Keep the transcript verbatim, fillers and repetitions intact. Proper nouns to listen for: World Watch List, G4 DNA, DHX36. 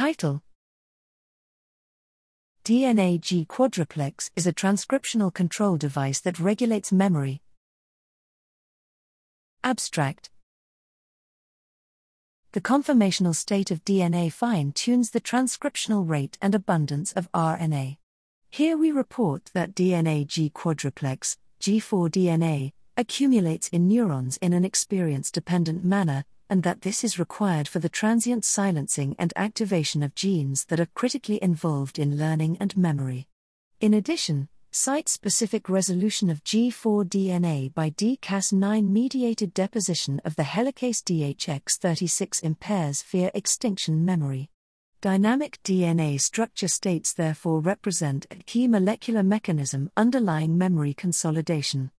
Title: D N A G quadruplex is a transcriptional control device that regulates memory. Abstract: the conformational state of D N A fine-tunes the transcriptional rate and abundance of R N A. Here we report that D N A G quadruplex, G four D N A, accumulates in neurons in an experience-dependent manner, and that this is required for the transient silencing and activation of genes that are critically involved in learning and memory. In addition, site-specific resolution of G four D N A by D Cas nine mediated deposition of the helicase D H X thirty-six impairs fear extinction memory. Dynamic D N A structure states therefore represent a key molecular mechanism underlying memory consolidation.